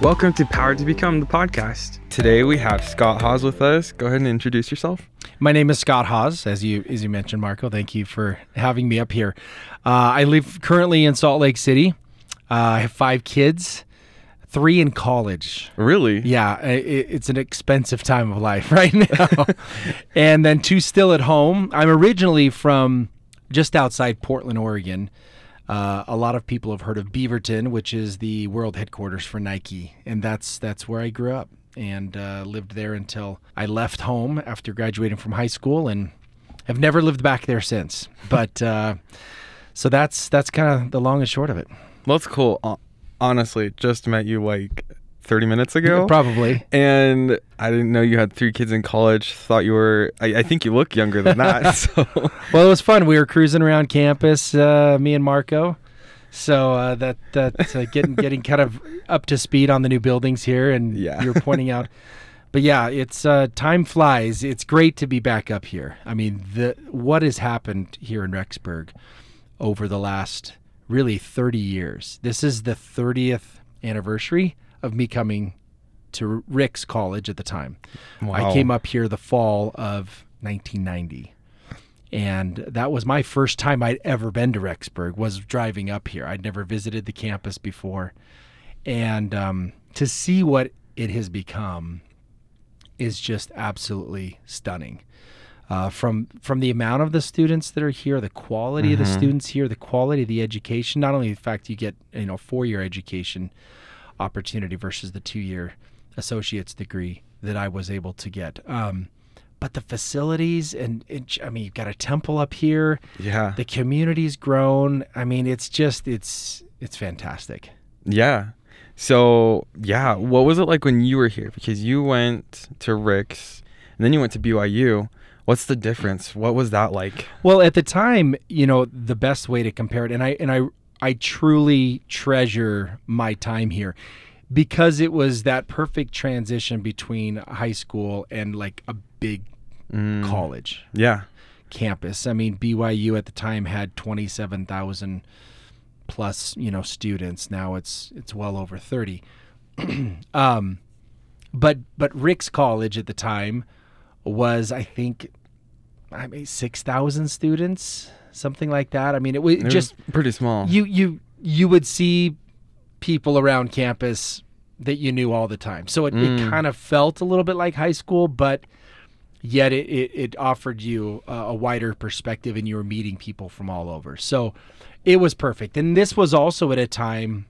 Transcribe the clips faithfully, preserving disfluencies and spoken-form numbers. Welcome to Power to Become, the podcast. Today we have Scott Haas with us. Go ahead and introduce yourself. My name is Scott Haas, as you as you mentioned, Marco. Thank you for having me up here. Uh, I live currently in Salt Lake City. Uh, I have five kids, three in college. Really? Yeah, it, it's an expensive time of life right now. And then two still at home. I'm originally from just outside Portland, Oregon. Uh, a lot of people have heard of Beaverton, which is the world headquarters for Nike, and that's that's where I grew up and uh, lived there until I left home after graduating from high school, and have never lived back there since. But uh, so that's that's kind of the long and short of it. Well, that's cool. Honestly, just met you like thirty minutes ago, probably, and I didn't know you had three kids in college. Thought you were, I, I think you look younger than that. So. Well, it was fun. We were cruising around campus, uh, me and Marco. So uh, that that uh, getting getting kind of up to speed on the new buildings here, and yeah. You were pointing out. But yeah, it's uh, time flies. It's great to be back up here. I mean, the what has happened here in Rexburg over the last really thirty years. This is the thirtieth anniversary of me coming to Ricks College at the time. Wow. I came up here the fall of nineteen ninety, and that was my first time I'd ever been to Rexburg, was driving up here. I'd never visited the campus before, and um, to see what it has become is just absolutely stunning. Uh, from from the amount of the students that are here, the quality mm-hmm. of the students here, the quality of the education, not only the fact you get, you know, four-year education opportunity versus the two-year associate's degree that I was able to get. Um, but the facilities and, it, I mean, you've got a temple up here. Yeah. The community's grown. I mean, it's just, it's, it's fantastic. Yeah. So, yeah. What was it like when you were here? Because you went to Ricks and then you went to B Y U. What's the difference? What was that like? Well, at the time, you know, the best way to compare it, and I, and I, I truly treasure my time here because it was that perfect transition between high school and like a big mm. college yeah. campus. I mean, B Y U at the time had twenty-seven thousand plus, you know, students. Now it's it's well over thirty. um, but but Ricks College at the time was, I think, I mean, six thousand students. Something like that. I mean, it was it just was pretty small. You you you would see people around campus that you knew all the time. So it, mm. it kind of felt a little bit like high school, but yet it it, it offered you a, a wider perspective, and you were meeting people from all over. So it was perfect. And this was also at a time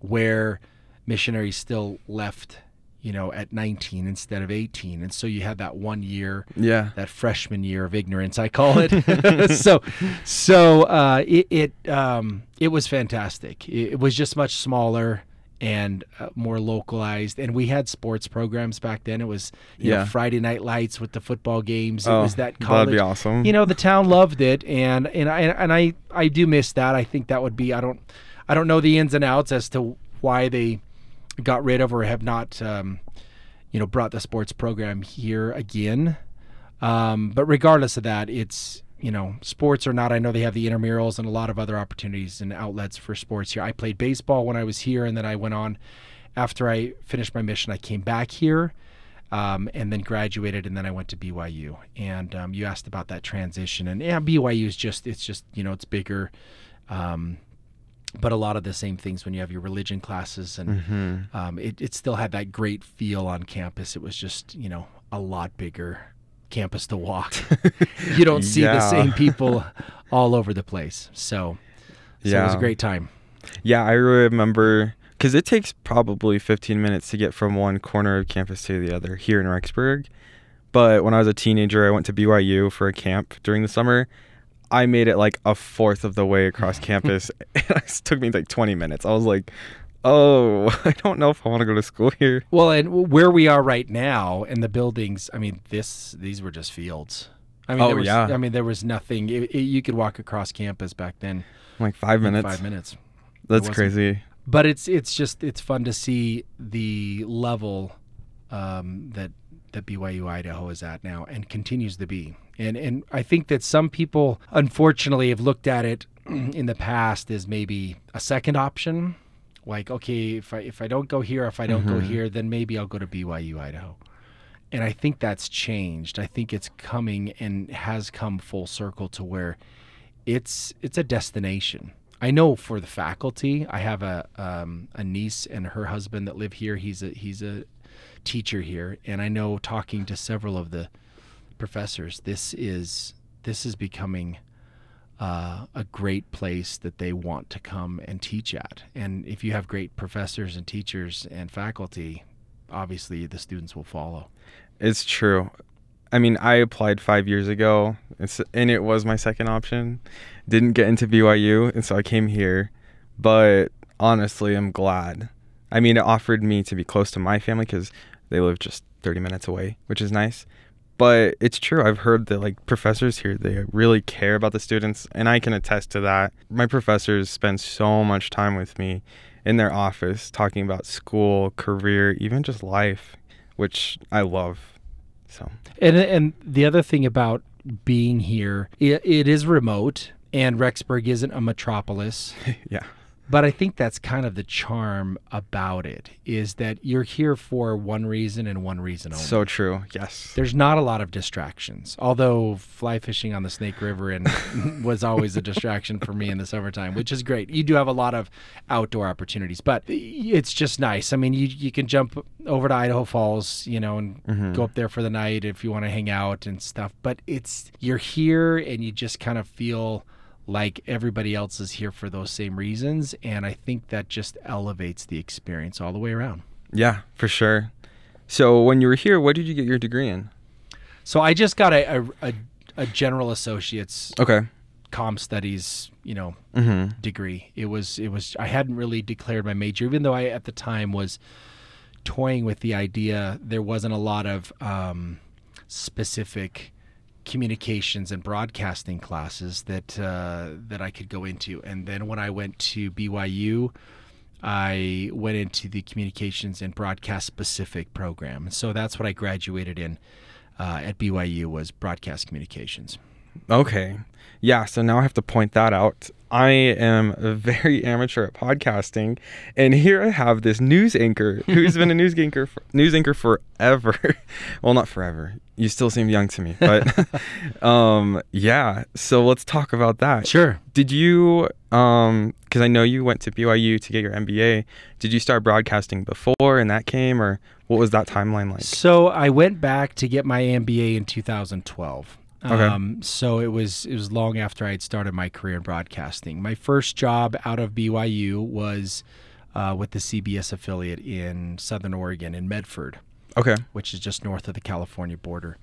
where missionaries still left, you know, at nineteen instead of eighteen. And so you had that one year, yeah. that freshman year of ignorance, I call it. so so uh, it it, um, it was fantastic. It, it was just much smaller and uh, more localized. And we had sports programs back then. It was you yeah. know, Friday Night Lights with the football games. It oh, was that college. That'd be awesome. You know, the town loved it. And, and, I, and I, I do miss that. I think that would be, I don't, I don't know the ins and outs as to why they got rid of or have not, um, you know, brought the sports program here again. Um, but regardless of that, it's, you know, sports or not, I know they have the intramurals and a lot of other opportunities and outlets for sports here. I played baseball when I was here, and then I went on after I finished my mission. I came back here um, and then graduated, and then I went to B Y U. And um, you asked about that transition, and yeah, B Y U is just, it's just, you know, it's bigger. Um, But a lot of the same things when you have your religion classes, and mm-hmm. um, it, it still had that great feel on campus. It was just, you know, a lot bigger campus to walk. You don't see yeah. the same people all over the place. So, so yeah. it was a great time. Yeah, I remember, because it takes probably fifteen minutes to get from one corner of campus to the other here in Rexburg. But when I was a teenager, I went to B Y U for a camp during the summer. I made it like a fourth of the way across campus, and it took me like twenty minutes. I was like, oh, I don't know if I want to go to school here. Well, and where we are right now in the buildings, I mean, this these were just fields. I mean, oh, there was, yeah. I mean, there was nothing. It, it, you could walk across campus back then. Like five minutes. Five minutes. That's crazy. But it's it's just, it's fun to see the level um, that, that B Y U Idaho is at now and continues to be. And and I think that some people, unfortunately, have looked at it in the past as maybe a second option Like, okay, if I if I don't go here, if I don't mm-hmm. go here, then maybe I'll go to B Y U Idaho. And I think that's changed. I think it's coming and has come full circle to where it's it's a destination. I know for the faculty, I have a um, a niece and her husband that live here. He's a he's a teacher here, and I know talking to several of the professors, this is this is becoming uh, a great place that they want to come and teach at. And if you have great professors and teachers and faculty, obviously the students will follow. It's true. I mean, I applied five years ago, it's, and it was my second option. Didn't get into B Y U, and so I came here. But honestly, I'm glad. I mean, it offered me to be close to my family because they live just thirty minutes away, which is nice. But it's true. I've heard that, like, professors here, they really care about the students, and I can attest to that. My professors spend so much time with me in their office talking about school, career, even just life, which I love. So. And and the other thing about being here, it, it is remote, and Rexburg isn't a metropolis. Yeah. But I think that's kind of the charm about it, is that you're here for one reason and one reason only. So true, yes. There's not a lot of distractions, although fly fishing on the Snake River and was always a distraction for me in the summertime, which is great. You do have a lot of outdoor opportunities, but it's just nice. I mean, you you can jump over to Idaho Falls, you know, and mm-hmm. go up there for the night if you want to hang out and stuff, but it's you're here and you just kind of feel like everybody else is here for those same reasons. And I think that just elevates the experience all the way around. Yeah, for sure. So when you were here, what did you get your degree in? So I just got a a, a, a general associate's okay. comm studies, you know, mm-hmm. degree. It was, it was, I hadn't really declared my major, even though I, at the time, was toying with the idea. There wasn't a lot of um, specific communications and broadcasting classes that uh, that I could go into. And then when I went to B Y U, I went into the communications and broadcast specific program. So that's what I graduated in uh, at B Y U, was broadcast communications. Okay. Yeah, so now I have to point that out. I am very amateur at podcasting, and here I have this news anchor who's been a news anchor for, news anchor forever. Well, not forever. You still seem young to me, but um, yeah. So let's talk about that. Sure. Did you, um, because I know you went to B Y U to get your M B A, did you start broadcasting before and that came, or what was that timeline like? So I went back to get my M B A in two thousand twelve. Okay. Um, so it was it was long after I had started my career in broadcasting. My first job out of B Y U was uh, with the C B S affiliate in Southern Oregon, in Medford, okay, which is just north of the California border.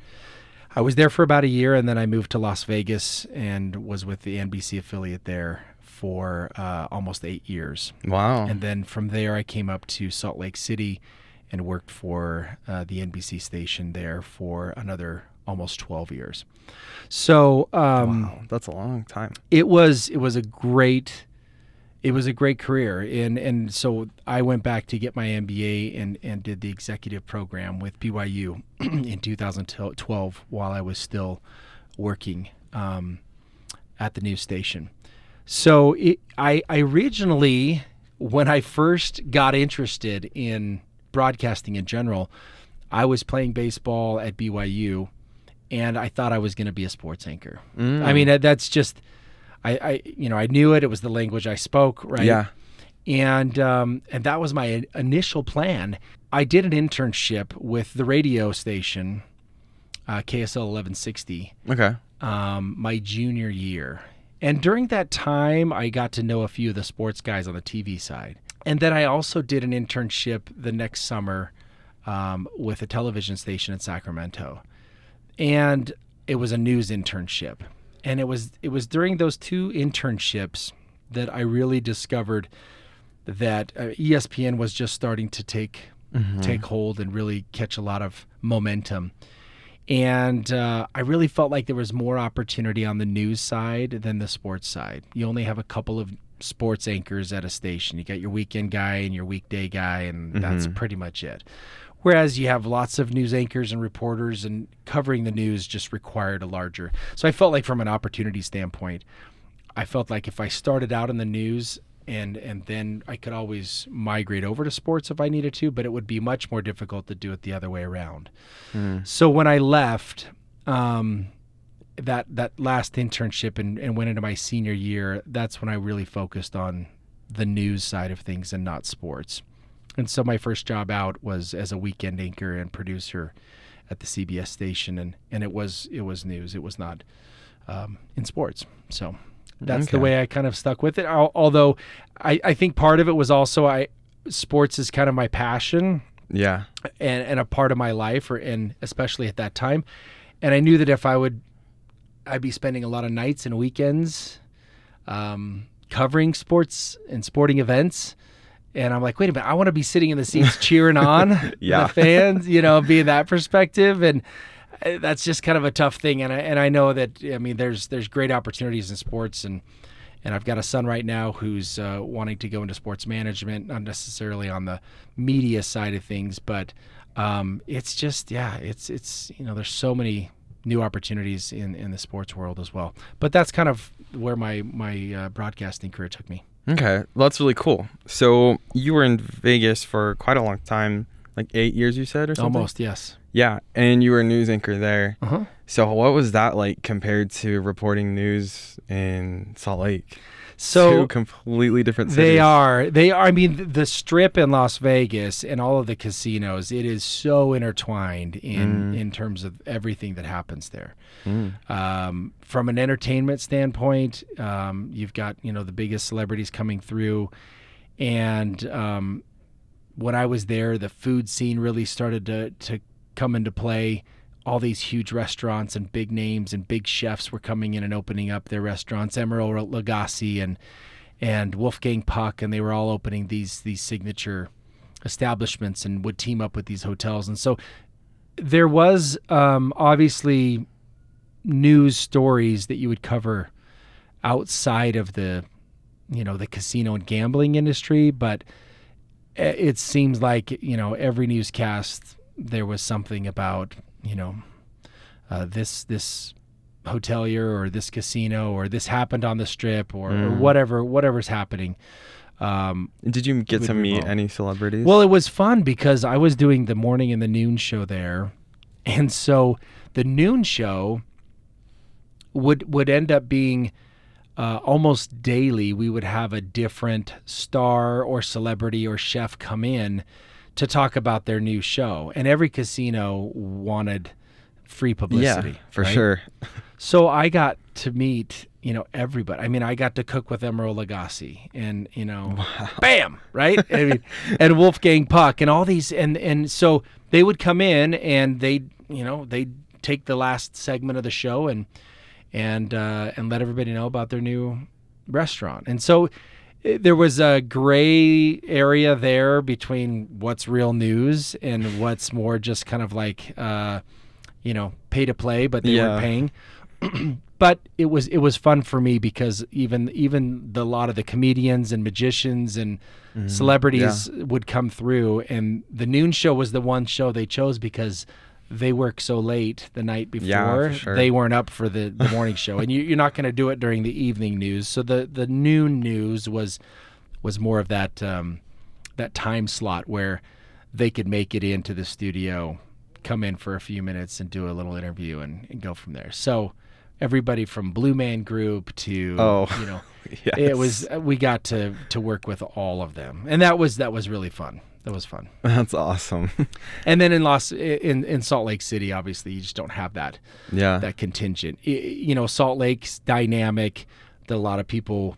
I was there for about a year, and then I moved to Las Vegas and was with the N B C affiliate there for uh, almost eight years. Wow. And then from there, I came up to Salt Lake City and worked for uh, the N B C station there for another almost twelve years. So, um, wow, that's a long time. It was, it was a great, it was a great career. And, and so I went back to get my M B A and, and did the executive program with B Y U in two thousand twelve while I was still working, um, at the news station. So it, I, I originally, when I first got interested in broadcasting in general, I was playing baseball at B Y U, and I thought I was going to be a sports anchor. Mm. I mean, that's just, I, I, you know, I knew it. It was the language I spoke, right? Yeah. And um, and that was my initial plan. I did an internship with the radio station, uh, K S L eleven sixty. Okay. Um, my junior year, and during that time, I got to know a few of the sports guys on the T V side, and then I also did an internship the next summer um, with a television station in Sacramento. And it was a news internship. And it was it was during those two internships that I really discovered that uh, E S P N was just starting to take mm-hmm. take hold and really catch a lot of momentum. And uh, I really felt like there was more opportunity on the news side than the sports side. You only have a couple of sports anchors at a station. You got your weekend guy and your weekday guy, and mm-hmm. that's pretty much it. Whereas you have lots of news anchors and reporters, and covering the news just required a larger. So I felt like from an opportunity standpoint, I felt like if I started out in the news and and then I could always migrate over to sports if I needed to, but it would be much more difficult to do it the other way around. Mm. So when I left um, that that last internship and, and went into my senior year, that's when I really focused on the news side of things and not sports. And so my first job out was as a weekend anchor and producer at the C B S station, and and it was it was news. It was not um, in sports. So that's okay. The way I kind of stuck with it. Although I, I think part of it was also I sports is kind of my passion. Yeah. And and a part of my life, or and especially at that time, and I knew that if I would, I'd be spending a lot of nights and weekends um, covering sports and sporting events. And I'm like, wait a minute, I want to be sitting in the seats cheering on yeah. the fans, you know, being that perspective. And that's just kind of a tough thing. And I, and I know that, I mean, there's there's great opportunities in sports. And and I've got a son right now who's uh, wanting to go into sports management, not necessarily on the media side of things. But um, it's just, yeah, it's, it's you know, there's so many new opportunities in, in the sports world as well. But that's kind of where my, my uh, broadcasting career took me. Okay, well, that's really cool. So you were in Vegas for quite a long time, like eight years, you said, or something? Almost, yes. Yeah, and you were a news anchor there. Uh-huh. So what was that like compared to reporting news in Salt Lake? So two completely different cities. They are. They are. I mean, the Strip in Las Vegas and all of the casinos, it is so intertwined in, mm. in terms of everything that happens there. Mm. Um, from an entertainment standpoint, um, you've got, you know, the biggest celebrities coming through. And um, when I was there, the food scene really started to, to come into play. All these huge restaurants and big names and big chefs were coming in and opening up their restaurants. Emeril Lagasse and and Wolfgang Puck, and they were all opening these these signature establishments and would team up with these hotels. And so there was um, obviously news stories that you would cover outside of the you know the casino and gambling industry, but it seems like you know every newscast there was something about. You know, uh, this this hotelier or this casino or this happened on the Strip or, mm. or whatever whatever's happening. Um, Did you get to meet any celebrities? Well, it was fun because I was doing the morning and the noon show there, and so the noon show would would end up being uh, almost daily. We would have a different star or celebrity or chef come in to talk about their new show, and every casino wanted free publicity. Yeah, for right? sure. So I got to meet, you know, everybody. I mean, I got to cook with Emeril Lagasse and, you know, wow. bam, right? I mean, and Wolfgang Puck and all these. And, and so they would come in and they, you know, they'd take the last segment of the show and, and, uh, and let everybody know about their new restaurant. And so there was a gray area there between what's real news and what's more just kind of like, uh, you know, pay to play, but they yeah. weren't paying. But it was it was fun for me because even even the lot of the comedians and magicians and mm-hmm. celebrities yeah. would come through, and the noon show was the one show they chose because they work so late the night before yeah, for sure. they weren't up for the, the morning show, and you, you're not going to do it during the evening news. So the, the noon news was was more of that um, that time slot where they could make it into the studio, come in for a few minutes and do a little interview and, and go from there. So everybody from Blue Man Group to oh, you know, yes. it was we got to to work with all of them, and that was that was really fun. That was fun. That's awesome. And then in Los in, in Salt Lake City, obviously, you just don't have that yeah. that contingent. You know, Salt Lake's dynamic that a lot of people,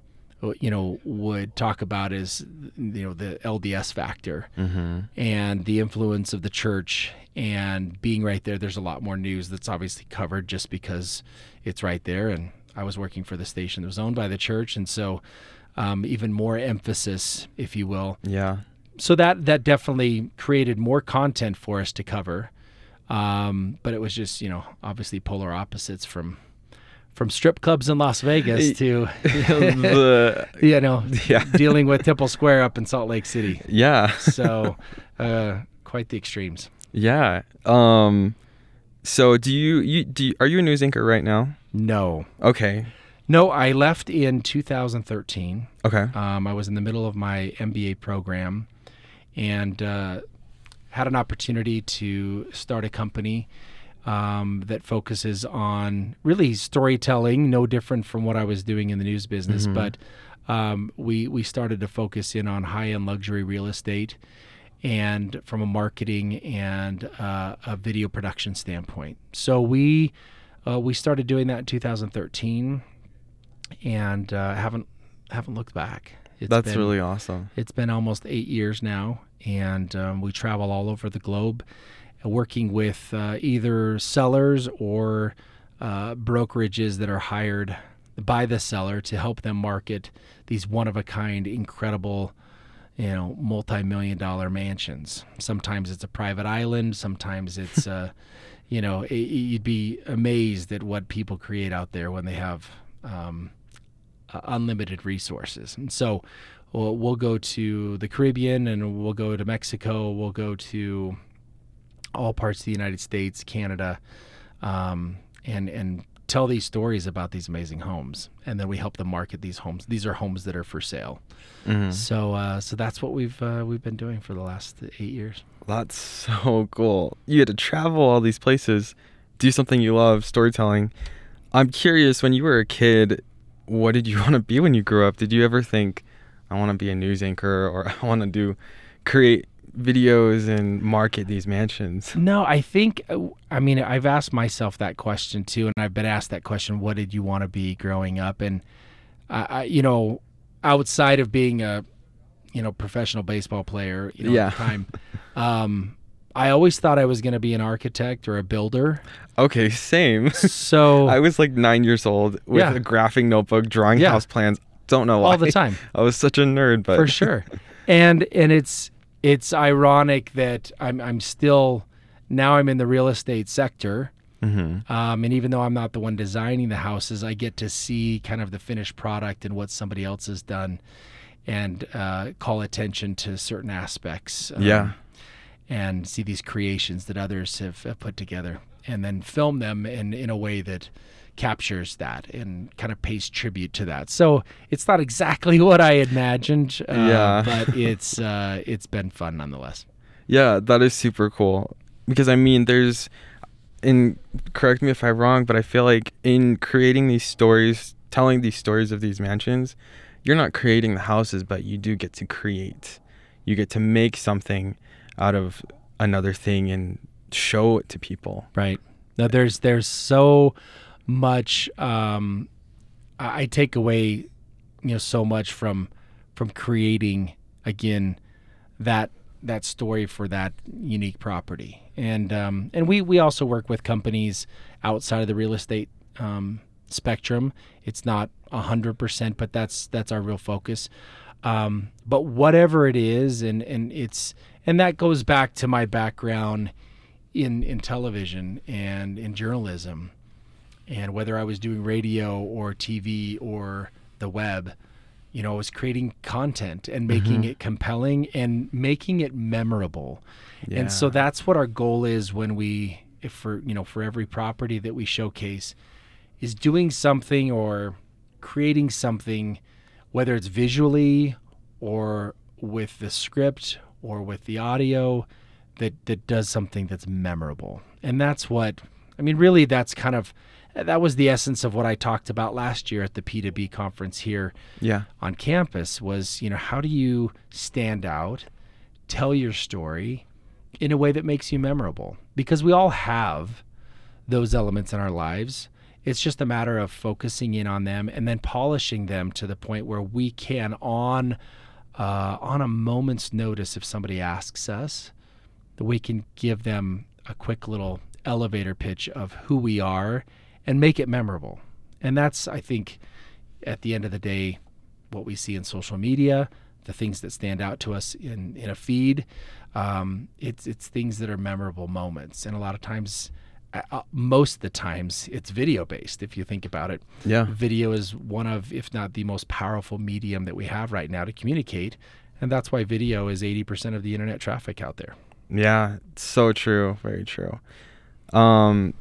you know, would talk about is, you know, the L D S factor mm-hmm. and the influence of the church. And being right there, there's a lot more news that's obviously covered just because it's right there. And I was working for the station that was owned by the church. And so um, even more emphasis, if you will. Yeah. So that that definitely created more content for us to cover, um, but it was just you know obviously polar opposites from from strip clubs in Las Vegas to the, you know yeah. dealing with Temple Square up in Salt Lake City. Yeah, so uh, quite the extremes. Yeah. Um, so do you you do you, are you a news anchor right now? No. Okay. No, I left in two thousand thirteen. Okay. Um, I was in the middle of my M B A program and uh, had an opportunity to start a company um, that focuses on really storytelling, no different from what I was doing in the news business. Mm-hmm. But um, we, we started to focus in on high-end luxury real estate and from a marketing and uh, a video production standpoint. So we uh, we started doing that in two thousand thirteen. And uh, haven't haven't looked back. It's That's been, really awesome. It's been almost eight years now, and um, we travel all over the globe, working with uh, either sellers or uh, brokerages that are hired by the seller to help them market these one-of-a-kind, incredible, you know, multi-million-dollar mansions. Sometimes it's a private island. Sometimes it's, uh, you know, it, you'd be amazed at what people create out there when they have. Um, Uh, unlimited resources. And so we'll, we'll go to the Caribbean, and we'll go to Mexico, we'll go to all parts of the United States, Canada, um, and and tell these stories about these amazing homes. And then we help them market these homes. These are homes that are for sale. Mm-hmm. So uh, so that's what we've uh, we've been doing for the last eight years. That's so cool. You had to travel all these places, do something you love, storytelling. I'm curious, when you were a kid, what did you want to be when you grew up? Did you ever think, I want to be a news anchor, or I want to do create videos and market these mansions? No, I think, I mean, I've asked myself that question too, and I've been asked that question, what did you want to be growing up? And, I, I you know, outside of being a, you know, professional baseball player, you know, yeah. at the time, um, I always thought I was going to be an architect or a builder. Okay, same. So I was like nine years old with yeah. a graphing notebook, drawing yeah. house plans. Don't know why. All the time. I was such a nerd, but for sure. And and it's it's ironic that I'm I'm still now I'm in the real estate sector, mm-hmm. um, and even though I'm not the one designing the houses, I get to see kind of the finished product and what somebody else has done, and uh, call attention to certain aspects. Um, yeah. And see these creations that others have, have put together, and then film them in, in a way that captures that and kind of pays tribute to that. So it's not exactly what I imagined, uh, yeah. but it's uh, it's been fun nonetheless. Yeah, that is super cool. Because, I mean, there's, and correct me if I'm wrong, but I feel like in creating these stories, telling these stories of these mansions, you're not creating the houses, but you do get to create. You get to make something out of another thing and show it to people. Right. Now there's there's so much um I take away, you know, so much from from creating again that that story for that unique property. And um and we we also work with companies outside of the real estate um spectrum. It's not a hundred percent, but that's that's our real focus. Um but whatever it is, and and it's and that goes back to my background in in television and in journalism, and whether I was doing radio or T V or the web, you know, I was creating content and making mm-hmm. it compelling and making it memorable. Yeah. And so that's what our goal is when we, if for, you know, for every property that we showcase, is doing something or creating something, whether it's visually or with the script or with the audio, that, that does something that's memorable. And that's what, I mean, really that's kind of, that was the essence of what I talked about last year at the P two B conference here yeah. on campus was, you know, how do you stand out, tell your story in a way that makes you memorable? Because we all have those elements in our lives. It's just a matter of focusing in on them and then polishing them to the point where we can on Uh, on a moment's notice, if somebody asks us, that we can give them a quick little elevator pitch of who we are and make it memorable. And that's, I think, at the end of the day, what we see in social media, the things that stand out to us in, in a feed. Um, it's, it's things that are memorable moments. And a lot of times, uh, most of the times, it's video-based, if you think about it. Yeah. Video is one of, if not the most powerful medium that we have right now to communicate, and that's why video is eighty percent of the internet traffic out there. Yeah, so true, very true. Um,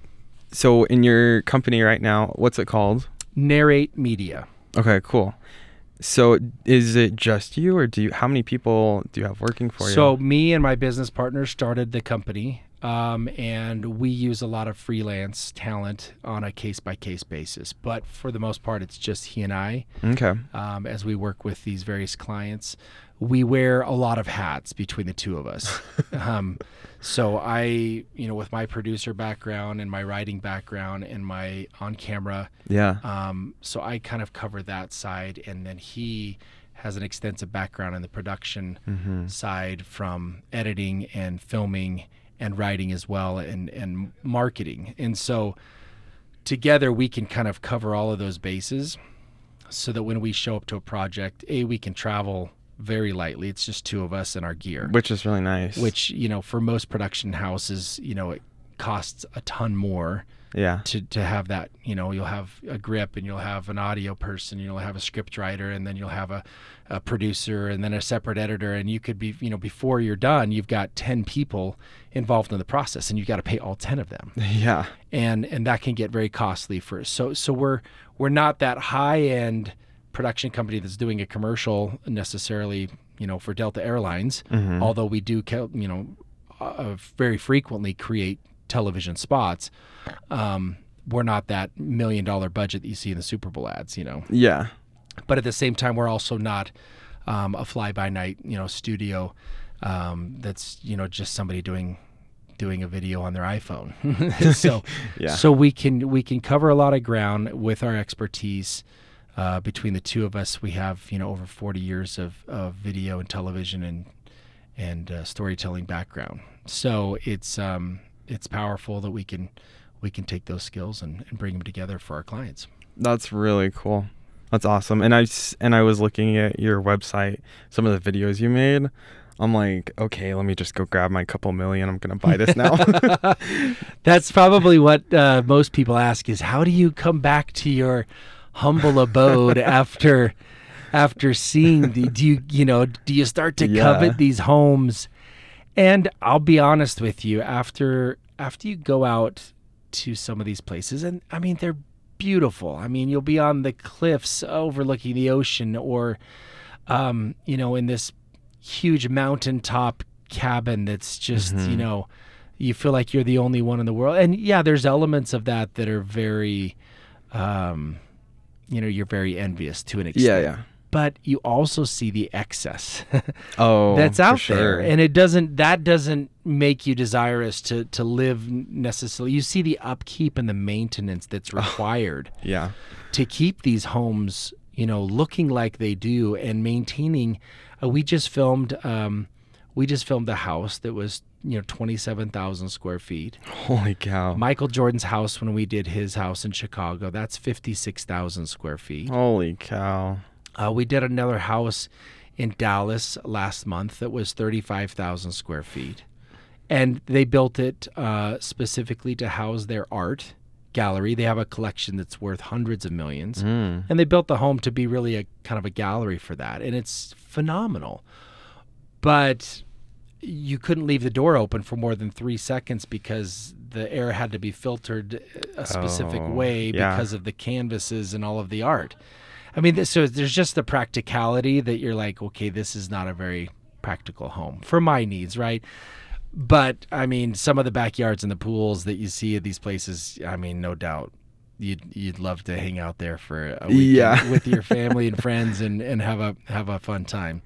so in your company right now, what's it called? Narrate Media. Okay, cool. So is it just you, or do you, how many people do you have working for you? So me and my business partner started the company, um, and we use a lot of freelance talent on a case-by-case basis. But for the most part, it's just he and I. Okay. Um, as we work with these various clients, we wear a lot of hats between the two of us. um, so I, you know, with my producer background and my writing background and my on camera. Yeah. Um, so I kind of cover that side. And then he has an extensive background in the production mm-hmm. side, from editing and filming and writing as well, and, and marketing. And so together we can kind of cover all of those bases so that when we show up to a project, A, we can travel very lightly. It's just two of us in our gear, which is really nice, which, you know, for most production houses, you know, it costs a ton more yeah to to have that. You know, you'll have a grip, and you'll have an audio person, you'll have a script writer, and then you'll have a, a producer, and then a separate editor, and you could be, you know, before you're done, you've got ten people involved in the process, and you've got to pay all ten of them. Yeah. And and that can get very costly for so so we're we're not that high end production company that's doing a commercial necessarily, you know, for Delta Airlines, mm-hmm. although we do, you know, uh, very frequently create television spots. Um, we're not that million dollar budget that you see in the Super Bowl ads, you know? Yeah. But at the same time, we're also not um, a fly by night, you know, studio um, that's, you know, just somebody doing, doing a video on their iPhone. so, yeah. so we can, we can cover a lot of ground with our expertise. Uh, between the two of us, we have, you know, over forty years of, of video and television and and uh, storytelling background. So it's um, it's powerful that we can we can take those skills and, and bring them together for our clients. That's really cool. That's awesome. And I and I was looking at your website, some of the videos you made. I'm like, okay, let me just go grab my couple million. I'm going to buy this now. That's probably what uh, most people ask is, how do you come back to your humble abode after after seeing the do you you know do you start to yeah. covet these homes? And I'll be honest with you, after after you go out to some of these places, and I mean, they're beautiful. I mean, you'll be on the cliffs overlooking the ocean, or um you know, in this huge mountaintop cabin that's just mm-hmm. you know, you feel like you're the only one in the world. And yeah, there's elements of that that are very um you know, you're very envious to an extent. Yeah, yeah. But you also see the excess oh, that's out sure. there. And it doesn't, that doesn't make you desirous to, to live necessarily. You see the upkeep and the maintenance that's required oh, yeah. to keep these homes, you know, looking like they do and maintaining. Uh, we just filmed, um, we just filmed a house that was, you know, twenty-seven thousand square feet. Holy cow. Michael Jordan's house, when we did his house in Chicago, that's fifty-six thousand square feet. Holy cow. Uh, we did another house in Dallas last month that was thirty-five thousand square feet. And they built it uh, specifically to house their art gallery. They have a collection that's worth hundreds of millions. Mm. And they built the home to be really a kind of a gallery for that. And it's phenomenal. But you couldn't leave the door open for more than three seconds because the air had to be filtered a specific oh, way yeah. because of the canvases and all of the art. I mean, this, so there's just the practicality that you're like, okay, this is not a very practical home for my needs, right? But I mean, some of the backyards and the pools that you see at these places, I mean, no doubt you'd you'd love to hang out there for a week yeah. with your family and friends and, and have a have a fun time.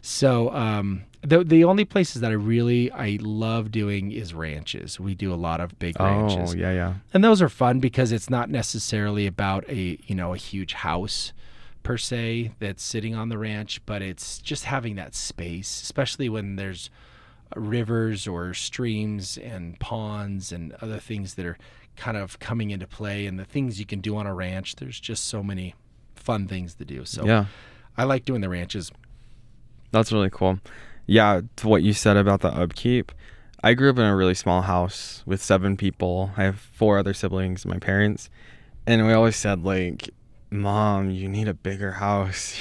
So um, the the only places that I really I love doing is ranches. We do a lot of big ranches. Oh yeah, yeah. And those are fun because it's not necessarily about a you know a huge house per se that's sitting on the ranch, but it's just having that space, especially when there's rivers or streams and ponds and other things that are kind of coming into play, and the things you can do on a ranch. There's just so many fun things to do. So yeah. I like doing the ranches. That's really cool. Yeah, to what you said about the upkeep, I grew up in a really small house with seven people. I have four other siblings and my parents. And we always said, like, Mom, you need a bigger house.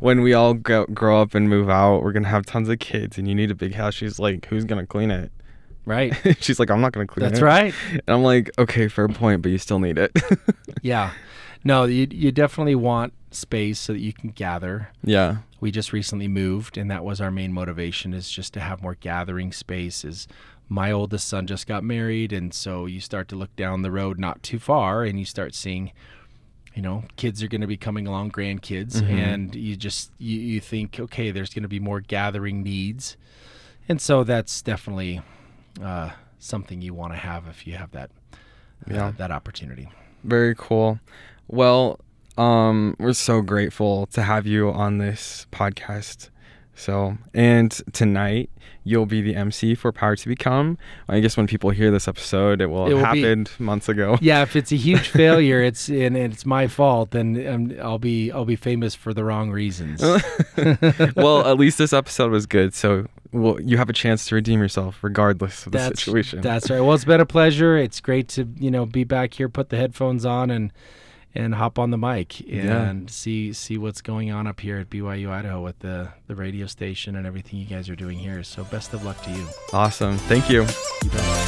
When we all go- grow up and move out, we're going to have tons of kids and you need a big house. She's like, who's going to clean it? Right. She's like, I'm not going to clean That's it. That's right. And I'm like, okay, fair point, but you still need it. Yeah. No, you you definitely want space so that you can gather. Yeah. We just recently moved, and that was our main motivation, is just to have more gathering spaces. My oldest son just got married, and so you start to look down the road not too far, and you start seeing, you know, kids are going to be coming along, grandkids, mm-hmm. and you just you, you think, okay, there's going to be more gathering needs. And so that's definitely uh, something you want to have if you have that yeah. uh, that opportunity. Very cool. Well, um, we're so grateful to have you on this podcast. So, and tonight you'll be the M C for Power to Become. I guess when people hear this episode, it will have it will happened be, months ago. Yeah, if it's a huge failure, it's and, and it's my fault, then um, I'll be I'll be famous for the wrong reasons. Well, at least this episode was good, so well, you have a chance to redeem yourself regardless of the that's, situation. That's right. Well, it's been a pleasure. It's great to you know be back here, put the headphones on, and. and hop on the mic and yeah. see see what's going on up here at B Y U Idaho with the, the radio station and everything you guys are doing here. So best of luck to you. Awesome. Thank you. you